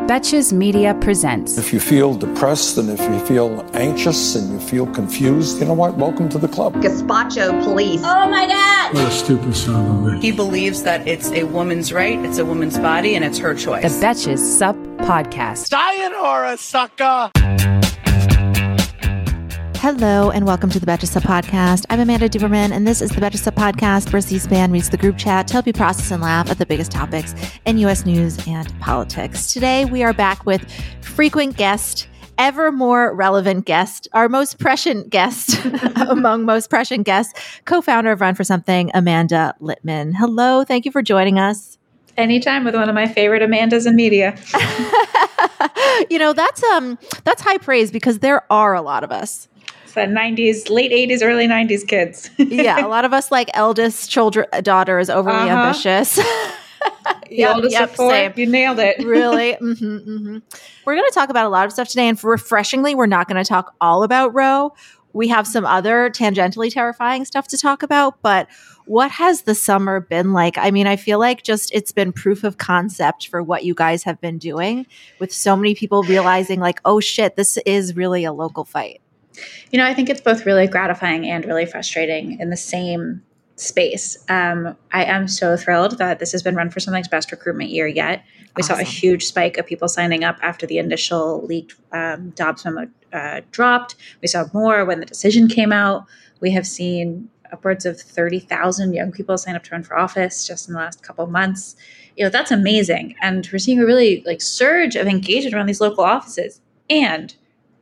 Betches Media presents. If you feel depressed and if you feel anxious and you feel confused, you know what? Welcome to the club. Gazpacho police. Oh my God! What a stupid son of a bitch. He believes that it's a woman's right, it's a woman's body, and it's her choice. The Betches SUP Podcast. Sayonara, sucker! Hello and welcome to the Betches SUP Podcast. I'm Amanda Duberman, and this is the Betches SUP Podcast, where C-SPAN meets the group chat to help you process and laugh at the biggest topics in U.S. news and politics. Today, we are back with frequent guest, ever more relevant guest, our most prescient guest among most prescient guests, co-founder of Run for Something, Amanda Litman. Hello. Thank you for joining us. Anytime with one of my favorite Amandas in media. You know, that's high praise because there are a lot of us. The 90s, late 80s, early 90s kids. Yeah, a lot of us like eldest children, daughter is overly ambitious. Yep, you nailed it. Really? We're going to talk about a lot of stuff today. And for refreshingly, we're not going to talk all about Roe. We have some other tangentially terrifying stuff to talk about. But what has the summer been like? I mean, I feel like just it's been proof of concept for what you guys have been doing with so many people realizing like, oh, shit, this is really a local fight. You know, I think it's both really gratifying and really frustrating in the same space. I am so thrilled that this has been Run for Something's best recruitment year yet. We saw a huge spike of people signing up after the initial leaked Dobbs memo dropped. We saw more when the decision came out. We have seen upwards of 30,000 young people sign up to run for office just in the last couple of months. You know, that's amazing. And we're seeing a really like surge of engagement around these local offices. And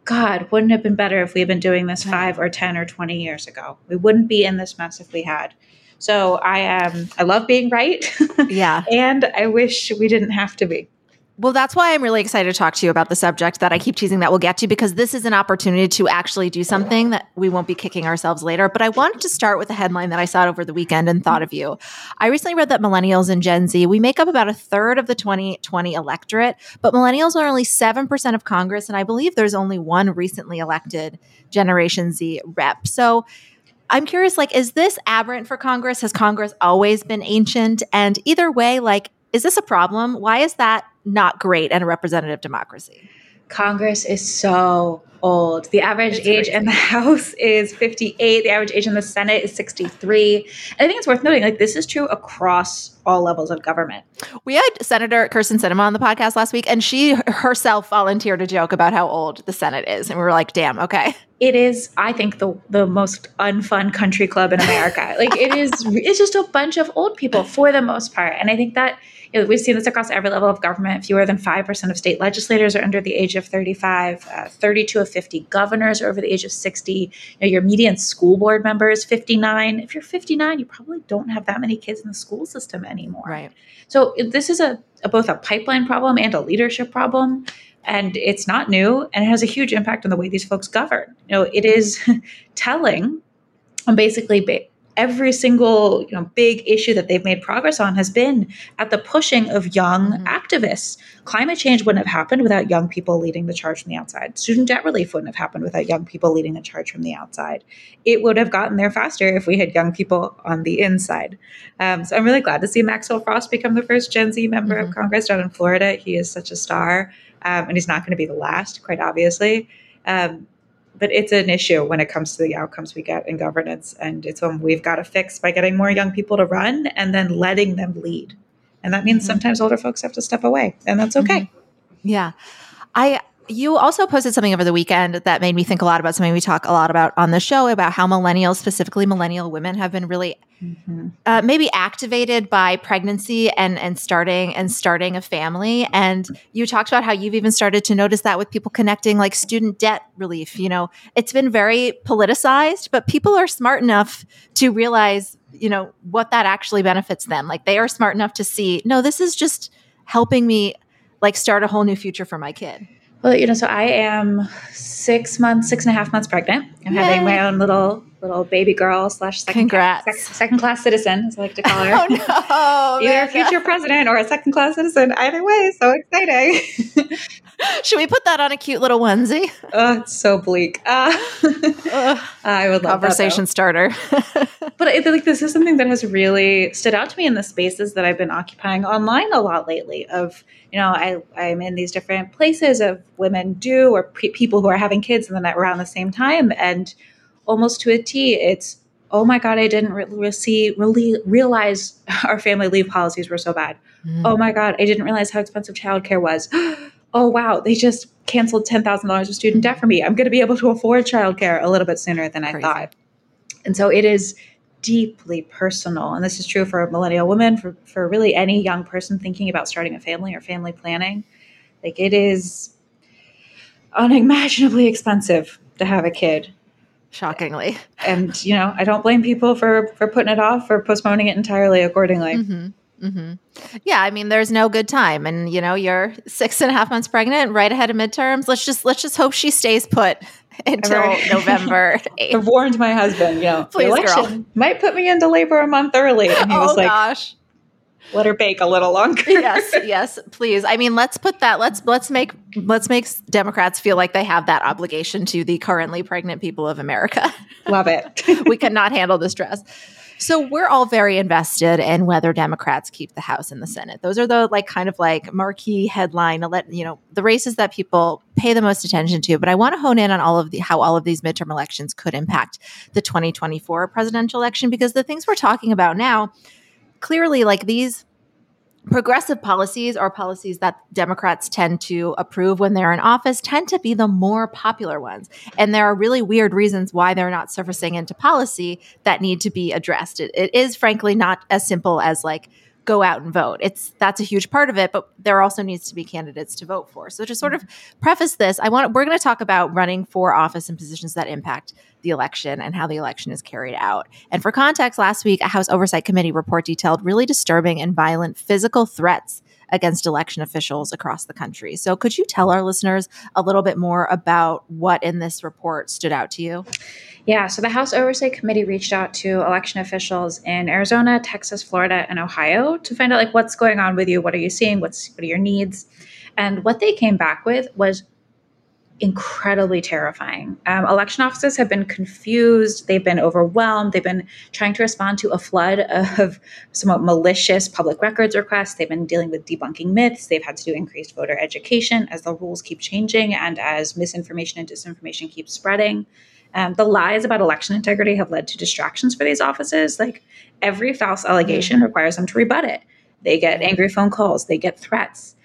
God, wouldn't it have been better if we had been doing this 5 or 10 or 20 years ago? We wouldn't be in this mess if we had. So I love being right. Yeah. And I wish we didn't have to be. Well, that's why I'm really excited to talk to you about the subject that I keep teasing that we'll get to, because this is an opportunity to actually do something that we won't be kicking ourselves later. But I wanted to start with a headline that I saw over the weekend and thought of you. I recently read that millennials and Gen Z, we make up about a third of the 2020 electorate, but millennials are only 7% of Congress. And I believe there's only one recently elected Generation Z rep. So I'm curious, like, is this aberrant for Congress? Has Congress always been ancient? And either way, like, is this a problem? Why is that not great in a representative democracy? Congress is so old. The average age in the House is 58. The average age in the Senate is 63. And I think it's worth noting, like, this is true across all levels of government. We had Senator Kirsten Sinema on the podcast last week, and she herself volunteered a joke about how old the Senate is. And we were like, damn, okay. It is, I think, the most unfun country club in America. Like, it is, it's just a bunch of old people for the most part. And I think that, you know, we've seen this across every level of government. Fewer than 5% of state legislators are under the age of 35. 32 of 50 governors are over the age of 60. You know, your median school board member is 59. If you're 59, you probably don't have that many kids in the school system anymore. Right. So this is a both a pipeline problem and a leadership problem. And it's not new. And it has a huge impact on the way these folks govern. You know, it is telling on basically every single, you know, big issue that they've made progress on has been at the pushing of young activists. Climate change wouldn't have happened without young people leading the charge from the outside. Student debt relief wouldn't have happened without young people leading the charge from the outside. It would have gotten there faster if we had young people on the inside. So I'm really glad to see Maxwell Frost become the first Gen Z member of Congress down in Florida. He is such a star, and he's not going to be the last, quite obviously. But it's an issue when it comes to the outcomes we get in governance. And it's one we've got to fix by getting more young people to run and then letting them lead. And that means sometimes older folks have to step away, and that's okay. Yeah. I, you also posted something over the weekend that made me think a lot about something we talk a lot about on the show about how millennials, specifically millennial women, have been really maybe activated by pregnancy and starting a family. And you talked about how you've even started to notice that with people connecting like student debt relief. You know, it's been very politicized, but people are smart enough to realize, you know, what that actually benefits them. Like they are smart enough to see, no, this is just helping me like start a whole new future for my kid. Well, you know, so I am 6 and a half months pregnant. I'm having my own little baby girl / second class citizen, as I like to call her. Oh, no. Either a future president or a second class citizen. Either way, so exciting. Should we put that on a cute little onesie? Oh, it's so bleak. I would love conversation that, starter. But this is something that has really stood out to me in the spaces that I've been occupying online a lot lately. Of, you know, I'm in these different places of women do or people who are having kids and then around the same time, and almost to a T, it's, oh my God, I didn't realize our family leave policies were so bad. Mm. Oh my God, I didn't realize how expensive childcare was. Oh wow, they just canceled $10,000 of student debt for me. I'm going to be able to afford childcare a little bit sooner than I thought. And so it is deeply personal. And this is true for millennial women, for really any young person thinking about starting a family or family planning. Like it is unimaginably expensive to have a kid. Shockingly. And, you know, I don't blame people for putting it off or postponing it entirely accordingly. Mm-hmm. Mm-hmm. Yeah. I mean, there's no good time. And, you know, you're 6.5 months pregnant, right ahead of midterms. Let's just hope she stays put until November 8th. I've warned my husband, you know, please, election girl. Might put me into labor a month early. And he was like, gosh. Let her bake a little longer. Yes, please. I mean, let's put that. Let's make Democrats feel like they have that obligation to the currently pregnant people of America. Love it. We cannot handle the stress. So we're all very invested in whether Democrats keep the House and the Senate. Those are the kind of marquee headline, the races that people pay the most attention to. But I want to hone in on how all of these midterm elections could impact the 2024 presidential election, because the things we're talking about now. Clearly, these progressive policies or policies that Democrats tend to approve when they're in office tend to be the more popular ones. And there are really weird reasons why they're not surfacing into policy that need to be addressed. It is, frankly, not as simple as go out and vote. That's a huge part of it, but there also needs to be candidates to vote for. So to sort of preface this, we're going to talk about running for office and positions that impact the election and how the election is carried out. And for context, last week, a House Oversight Committee report detailed really disturbing and violent physical threats against election officials across the country. So could you tell our listeners a little bit more about what in this report stood out to you? Yeah, so the House Oversight Committee reached out to election officials in Arizona, Texas, Florida, and Ohio to find out what's going on with you, what are you seeing, what are your needs? And what they came back with was incredibly terrifying. Election officers have been confused. They've been overwhelmed. They've been trying to respond to a flood of somewhat malicious public records requests. They've been dealing with debunking myths. They've had to do increased voter education as the rules keep changing and as misinformation and disinformation keeps spreading. The lies about election integrity have led to distractions for these offices. Every false allegation requires them to rebut it. They get angry phone calls. They get threats.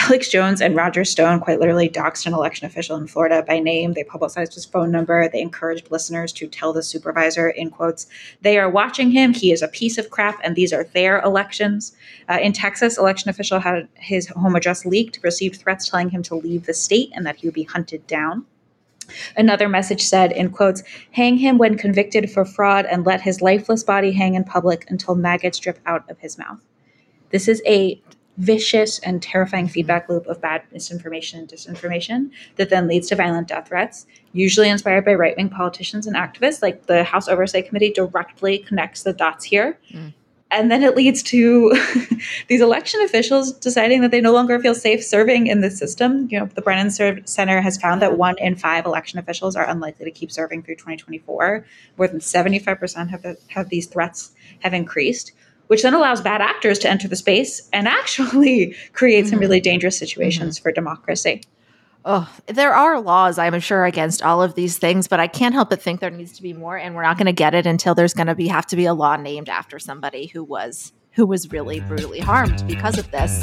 Alex Jones and Roger Stone quite literally doxed an election official in Florida by name. They publicized his phone number. They encouraged listeners to tell the supervisor, in quotes, they are watching him. He is a piece of crap, and these are their elections. In Texas, election official had his home address leaked, received threats telling him to leave the state and that he would be hunted down. Another message said, in quotes, hang him when convicted for fraud and let his lifeless body hang in public until maggots drip out of his mouth. This is a vicious and terrifying feedback loop of bad misinformation and disinformation that then leads to violent death threats, usually inspired by right-wing politicians and activists. The House Oversight Committee directly connects the dots here. Mm. And then it leads to these election officials deciding that they no longer feel safe serving in this system. You know, the Brennan Center has found that 1 in 5 election officials are unlikely to keep serving through 2024. More than 75% have these threats have increased, which then allows bad actors to enter the space and actually create some really dangerous situations for democracy. Oh, there are laws, I'm sure, against all of these things, but I can't help but think there needs to be more, and we're not going to get it until there's going to have to be a law named after somebody who was really brutally harmed because of this.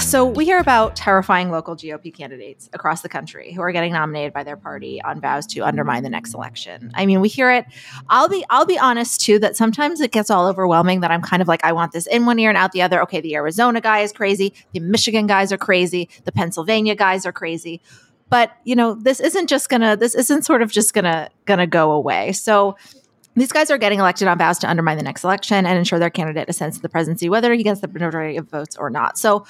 So we hear about terrifying local GOP candidates across the country who are getting nominated by their party on vows to undermine the next election. I mean, we hear it. I'll be honest, too, that sometimes it gets all overwhelming that I'm kind of like, I want this in one ear and out the other. Okay, the Arizona guy is crazy. The Michigan guys are crazy. The Pennsylvania guys are crazy. But, you know, this isn't sort of just gonna go away. So these guys are getting elected on vows to undermine the next election and ensure their candidate ascends to the presidency, whether he gets the majority of votes or not. So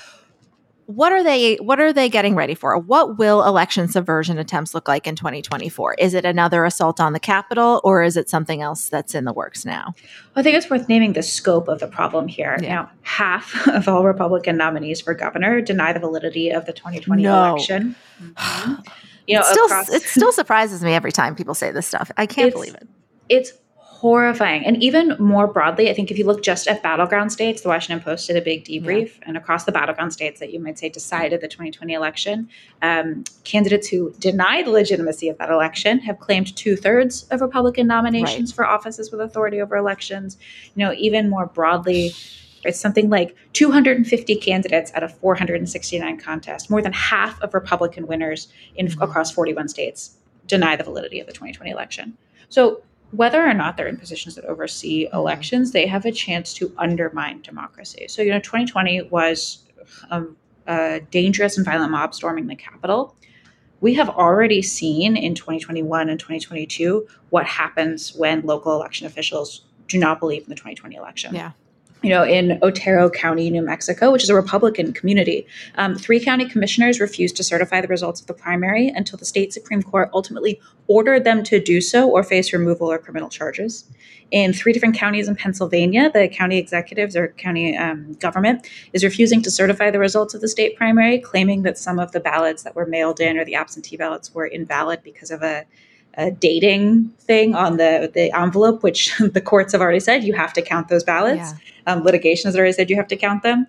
what are they getting ready for? What will election subversion attempts look like in 2024? Is it another assault on the Capitol, or is it something else that's in the works now? I think it's worth naming the scope of the problem here. Yeah. Now, half of all Republican nominees for governor deny the validity of the 2020 election. Mm-hmm. You know, it still surprises me every time people say this stuff. I can't believe it. It's horrifying. And even more broadly, I think if you look just at battleground states, the Washington Post did a big debrief, and across the battleground states that you might say decided the 2020 election, candidates who deny the legitimacy of that election have claimed 2/3 of Republican nominations for offices with authority over elections. You know, even more broadly, it's something like 250 candidates out of 469 contests, more than half of Republican winners across 41 states deny the validity of the 2020 election. So whether or not they're in positions that oversee elections, they have a chance to undermine democracy. So, you know, 2020 was a dangerous and violent mob storming the Capitol. We have already seen in 2021 and 2022 what happens when local election officials do not believe in the 2020 election. Yeah. You know, in Otero County, New Mexico, which is a Republican community, 3 county commissioners refused to certify the results of the primary until the state Supreme Court ultimately ordered them to do so or face removal or criminal charges. In 3 different counties in Pennsylvania, the county executives or county government is refusing to certify the results of the state primary, claiming that some of the ballots that were mailed in or the absentee ballots were invalid because of a dating thing on the envelope, which the courts have already said, you have to count those ballots. Yeah. Litigation has already said you have to count them.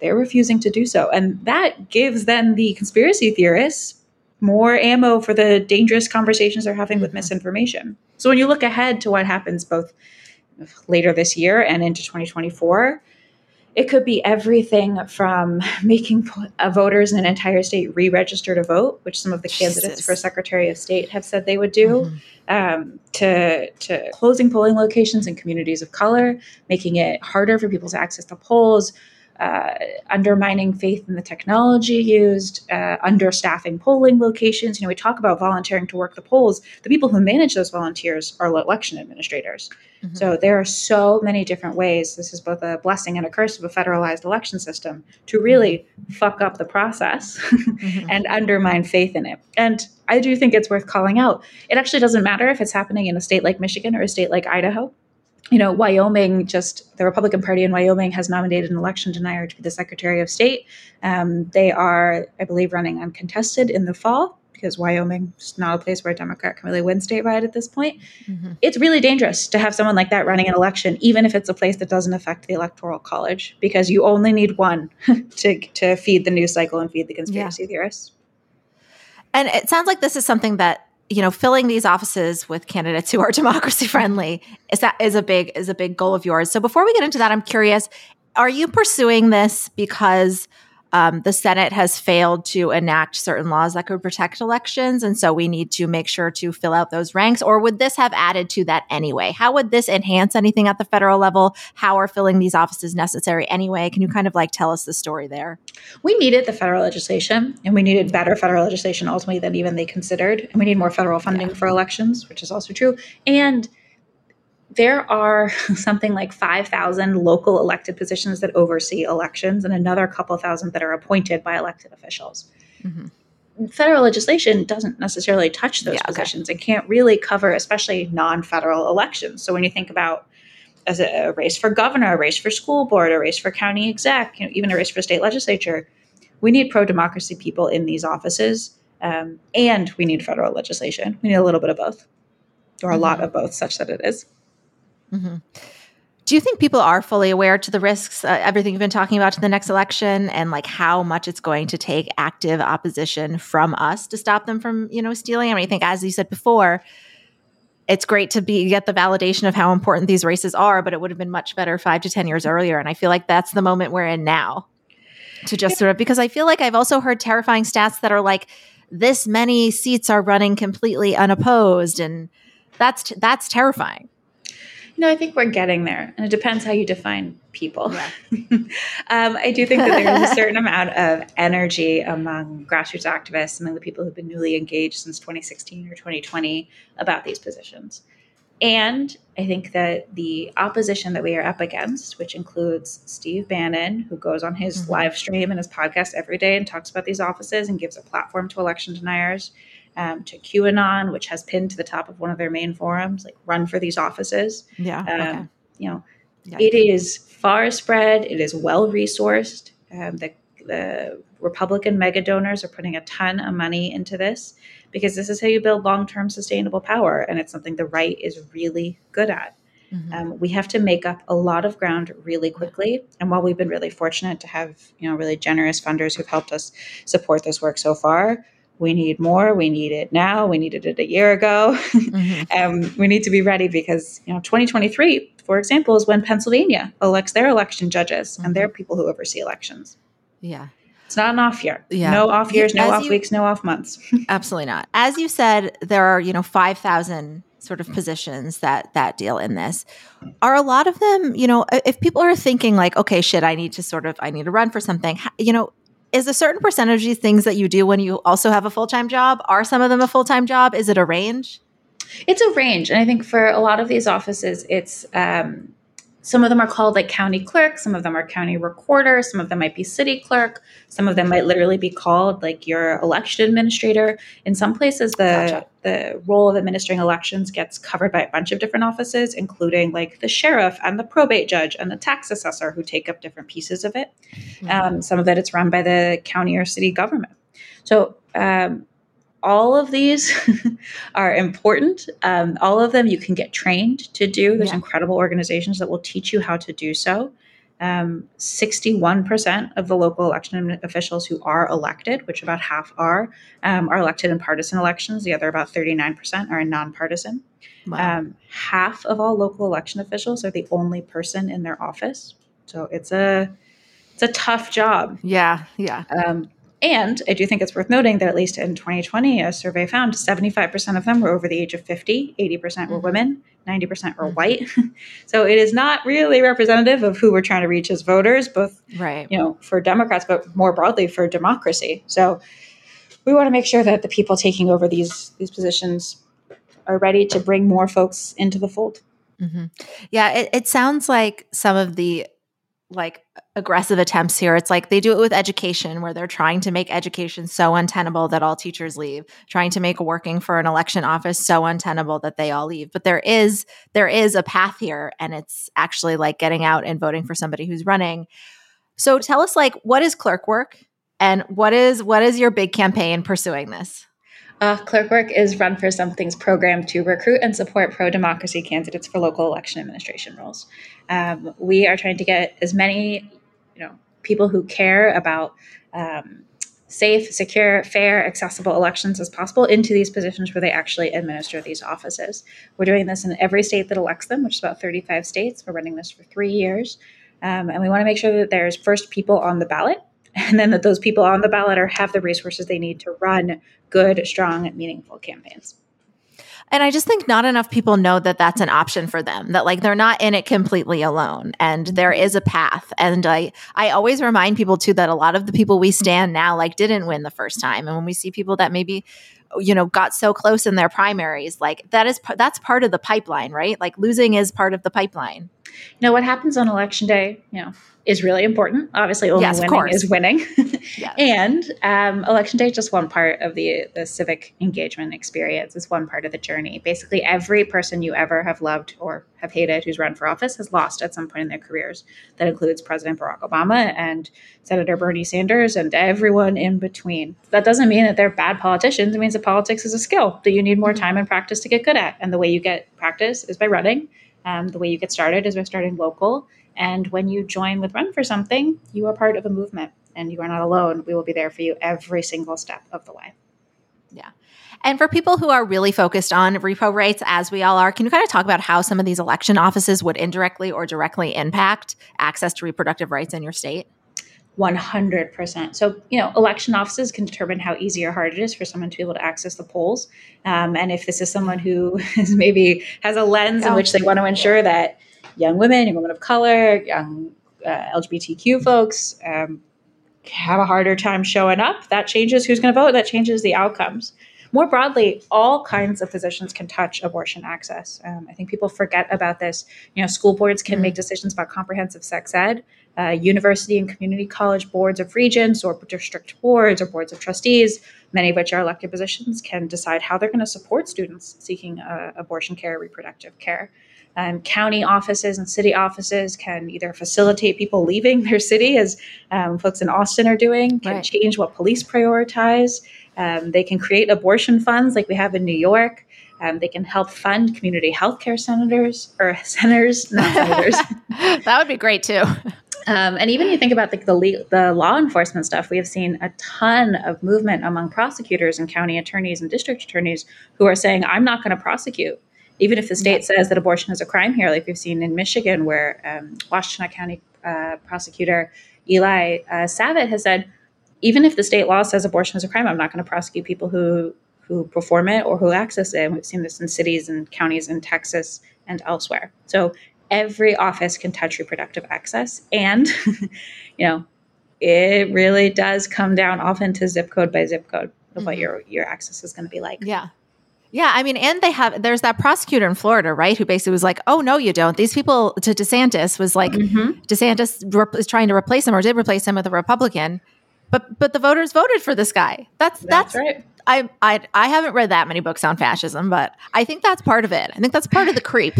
They're refusing to do so. And that gives then the conspiracy theorists more ammo for the dangerous conversations they're having with misinformation. So when you look ahead to what happens both later this year and into 2024. It could be everything from making voters in an entire state re-register to vote, which some of the candidates for Secretary of State have said they would do, to closing polling locations in communities of color, making it harder for people to access the polls, undermining faith in the technology used, understaffing polling locations. You know, we talk about volunteering to work the polls. The people who manage those volunteers are election administrators. Mm-hmm. So there are so many different ways. This is both a blessing and a curse of a federalized election system to really fuck up the process and undermine faith in it. And I do think it's worth calling out. It actually doesn't matter if it's happening in a state like Michigan or a state like Idaho. You know, Wyoming, just the Republican Party in Wyoming has nominated an election denier to be the Secretary of State. They are, I believe, running uncontested in the fall because Wyoming is not a place where a Democrat can really win statewide at this point. Mm-hmm. It's really dangerous to have someone like that running an election, even if it's a place that doesn't affect the Electoral College, because you only need one to feed the news cycle and feed the conspiracy theorists. And it sounds like this is something that, you know, filling these offices with candidates who are democracy friendly is a big goal of yours. So before we get into that, I'm curious, are you pursuing this because the Senate has failed to enact certain laws that could protect elections, and so we need to make sure to fill out those ranks? Or would this have added to that anyway? How would this enhance anything at the federal level? How are filling these offices necessary anyway? Can you kind of like tell us the story there? We needed the federal legislation, and we needed better federal legislation ultimately than even they considered. And we need more federal funding for elections, which is also true. And there are something like 5,000 local elected positions that oversee elections and another couple thousand that are appointed by elected officials. Mm-hmm. Federal legislation doesn't necessarily touch those positions. It can't really cover, especially non-federal elections. So when you think about as a race for governor, a race for school board, a race for county exec, you know, even a race for state legislature, we need pro-democracy people in these offices, and we need federal legislation. We need a little bit of both, or a lot of both, such that it is. Mm-hmm. Do you think people are fully aware to the risks, everything you've been talking about to the next election, and like how much it's going to take active opposition from us to stop them from, you know, stealing? I mean, I think, as you said before, it's great to get the validation of how important these races are, but it would have been much better 5 to 10 years earlier. And I feel like that's the moment we're in now to just sort of, because I feel like I've also heard terrifying stats that are like, this many seats are running completely unopposed. And that's terrifying. No, I think we're getting there, and it depends how you define people. Yeah. I do think that there is a certain amount of energy among grassroots activists, among the people who've been newly engaged since 2016 or 2020 about these positions. And I think that the opposition that we are up against, which includes Steve Bannon, who goes on his live stream and his podcast every day and talks about these offices and gives a platform to election deniers, to QAnon, which has pinned to the top of one of their main forums, like Run for These Offices. You know, it is far spread. It is well resourced. The Republican mega donors are putting a ton of money into this because this is how you build long-term sustainable power. And it's something the right is really good at. Mm-hmm. We have to make up a lot of ground really quickly. And while we've been really fortunate to have, you know, really generous funders who've helped us support this work so far, we need more. We need it now. We needed it a year ago. We need to be ready because, you know, 2023, for example, is when Pennsylvania elects their election judges and their people who oversee elections. Yeah. It's not an off year. Yeah. No off years, no off weeks, no off months. Absolutely not. As you said, there are, you know, 5,000 sort of positions that deal in this. Are a lot of them, you know, if people are thinking like, okay, shit, I need to run for something, you know, is a certain percentage of these things that you do when you also have a full-time job? Are some of them a full-time job? Is it a range? It's a range. And I think for a lot of these offices, it's some of them are called like county clerk. Some of them are county recorder. Some of them might be city clerk. Some of them might literally be called like your election administrator. In some places, the role of administering elections gets covered by a bunch of different offices, including like the sheriff and the probate judge and the tax assessor who take up different pieces of it. Some of that it's run by the county or city government. So all of these are important. All of them you can get trained to do. There's incredible organizations that will teach you how to do so. 61% of the local election officials who are elected, which about half are elected in partisan elections. The other about 39% are in nonpartisan. Wow. Half of all local election officials are the only person in their office. So it's a tough job. Yeah. Yeah. And I do think it's worth noting that at least in 2020, a survey found 75% of them were over the age of 50, 80% were women, 90% were white. So it is not really representative of who we're trying to reach as voters, both for Democrats, but more broadly for democracy. So we want to make sure that the people taking over these positions are ready to bring more folks into the fold. Mm-hmm. Yeah, it sounds like some of the aggressive attempts here. It's like they do it with education, where they're trying to make education so untenable that all teachers leave, trying to make working for an election office so untenable that they all leave. But there is a path here, and it's actually like getting out and voting for somebody who's running. So tell us, what is ClerkWork, and what is your big campaign pursuing this? ClerkWork is Run for Something's program to recruit and support pro-democracy candidates for local election administration roles. We are trying to get as many, people who care about safe, secure, fair, accessible elections as possible into these positions where they actually administer these offices. We're doing this in every state that elects them, which is about 35 states. We're running this for 3 years. And we want to make sure that there's first people on the ballot, and then that those people on the ballot have the resources they need to run good, strong, meaningful campaigns. And I just think not enough people know that that's an option for them, that they're not in it completely alone, and there is a path. And I always remind people too that a lot of the people we stand now didn't win the first time. And when we see people that maybe got so close in their primaries, that's part of the pipeline, right? Losing is part of the pipeline. What happens on election day, is really important. Obviously, only winning is winning. Yes. And election day is just one part of the civic engagement experience. It's one part of the journey. Basically, every person you ever have loved or have hated who's run for office has lost at some point in their careers. That includes President Barack Obama and Senator Bernie Sanders and everyone in between. That doesn't mean that they're bad politicians. It means that politics is a skill that you need more time and practice to get good at. And the way you get practice is by running. The way you get started is by starting local. And when you join with Run for Something, you are part of a movement and you are not alone. We will be there for you every single step of the way. Yeah. And for people who are really focused on repo rates, as we all are, can you kind of talk about how some of these election offices would indirectly or directly impact access to reproductive rights in your state? 100%. So, election offices can determine how easy or hard it is for someone to be able to access the polls. And if this is someone who is maybe has a lens in which they want to ensure that young women, young women of color, young LGBTQ folks have a harder time showing up, that changes who's going to vote. That changes the outcomes. More broadly, all kinds of positions can touch abortion access. I think people forget about this. School boards can make decisions about comprehensive sex ed. University and community college boards of regents or district boards or boards of trustees, many of which are elected positions, can decide how they're going to support students seeking abortion care, reproductive care. County offices and city offices can either facilitate people leaving their city, as folks in Austin are doing, can change what police prioritize. They can create abortion funds like we have in New York. They can help fund community health care centers. That would be great too. And even you think about the law enforcement stuff, we have seen a ton of movement among prosecutors and county attorneys and district attorneys who are saying, I'm not going to prosecute. Even if the state says that abortion is a crime here, like we've seen in Michigan, where Washtenaw County prosecutor Eli Savitt has said, even if the state law says abortion is a crime, I'm not going to prosecute people who perform it or who access it. And we've seen this in cities and counties in Texas and elsewhere. So every office can touch reproductive access. And, it really does come down often to zip code by zip code of what your access is going to be like. Yeah. Yeah, I mean, and there's that prosecutor in Florida, right, who basically was like, oh, no, you don't. These people, to DeSantis, was like, DeSantis is trying to replace him or did replace him with a Republican, but the voters voted for this guy. That's right. I haven't read that many books on fascism, but I think that's part of it. I think that's part of the creep.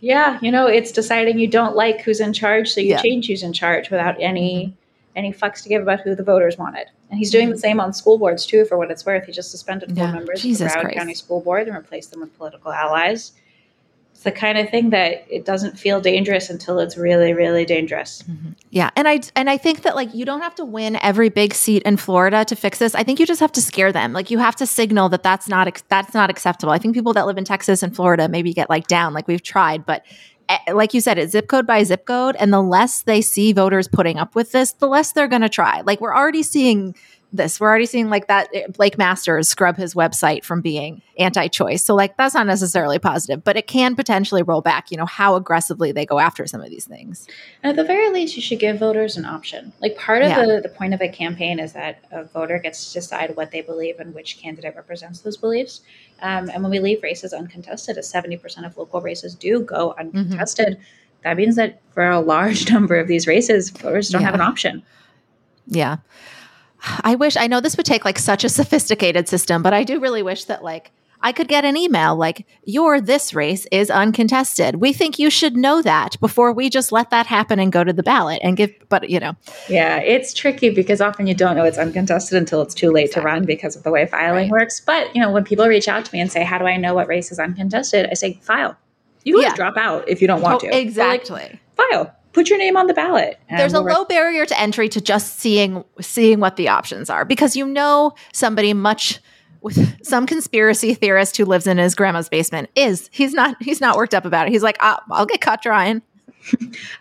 Yeah, it's deciding you don't like who's in charge, so you change who's in charge without any fucks to give about who the voters wanted. And he's doing the same on school boards, too, for what it's worth. He just suspended four members of the Broward County School Board and replaced them with political allies. It's the kind of thing that it doesn't feel dangerous until it's really, really dangerous. Mm-hmm. Yeah. And I think that, like, you don't have to win every big seat in Florida to fix this. I think you just have to scare them. Like, you have to signal that that's not acceptable. I think people that live in Texas and Florida maybe get, like, down, like, we've tried, but like you said, it's zip code by zip code. And the less they see voters putting up with this, the less they're going to try. Like, we're already seeing this. We're already seeing, like, that Blake Masters scrub his website from being anti-choice. So, like, that's not necessarily positive, but it can potentially roll back, you know, how aggressively they go after some of these things. And at the very least, you should give voters an option. Like, part of the point of a campaign is that a voter gets to decide what they believe and which candidate represents those beliefs. And when we leave races uncontested, as 70% of local races do go uncontested, that means that for a large number of these races, voters don't have an option. Yeah. I know this would take, like, such a sophisticated system, but I do really wish that, like, I could get an email like, this race is uncontested. We think you should know that before we just let that happen and go to the ballot and give, but you know. Yeah, it's tricky because often you don't know it's uncontested until it's too late to run because of the way filing works. But, you know, when people reach out to me and say, how do I know what race is uncontested? I say, file. You can drop out if you don't want to. Exactly. Like, file. Put your name on the ballot. There's a low barrier to entry to just seeing what the options are, because you know somebody much with some conspiracy theorist who lives in his grandma's basement he's not worked up about it. He's like, I'll get caught trying.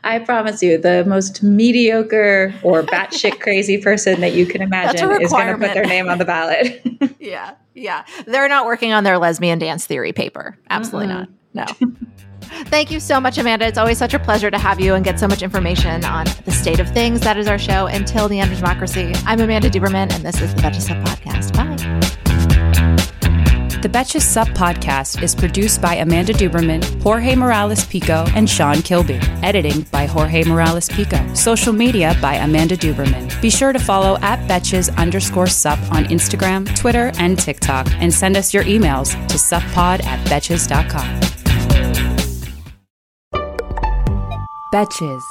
I promise you, the most mediocre or batshit crazy person that you can imagine is going to put their name on the ballot. Yeah. They're not working on their lesbian dance theory paper. Absolutely not. No. Thank you so much, Amanda. It's always such a pleasure to have you and get so much information on the state of things. That is our show. Until the end of democracy, I'm Amanda Duberman, and this is the Betches SUP Podcast. Bye. The Betches SUP Podcast is produced by Amanda Duberman, Jorge Morales-Pico, and Sean Kilby. Editing by Jorge Morales-Pico. Social media by Amanda Duberman. Be sure to follow @Betches_SUP on Instagram, Twitter, and TikTok, and send us your emails to suppod@betches.com. Betches.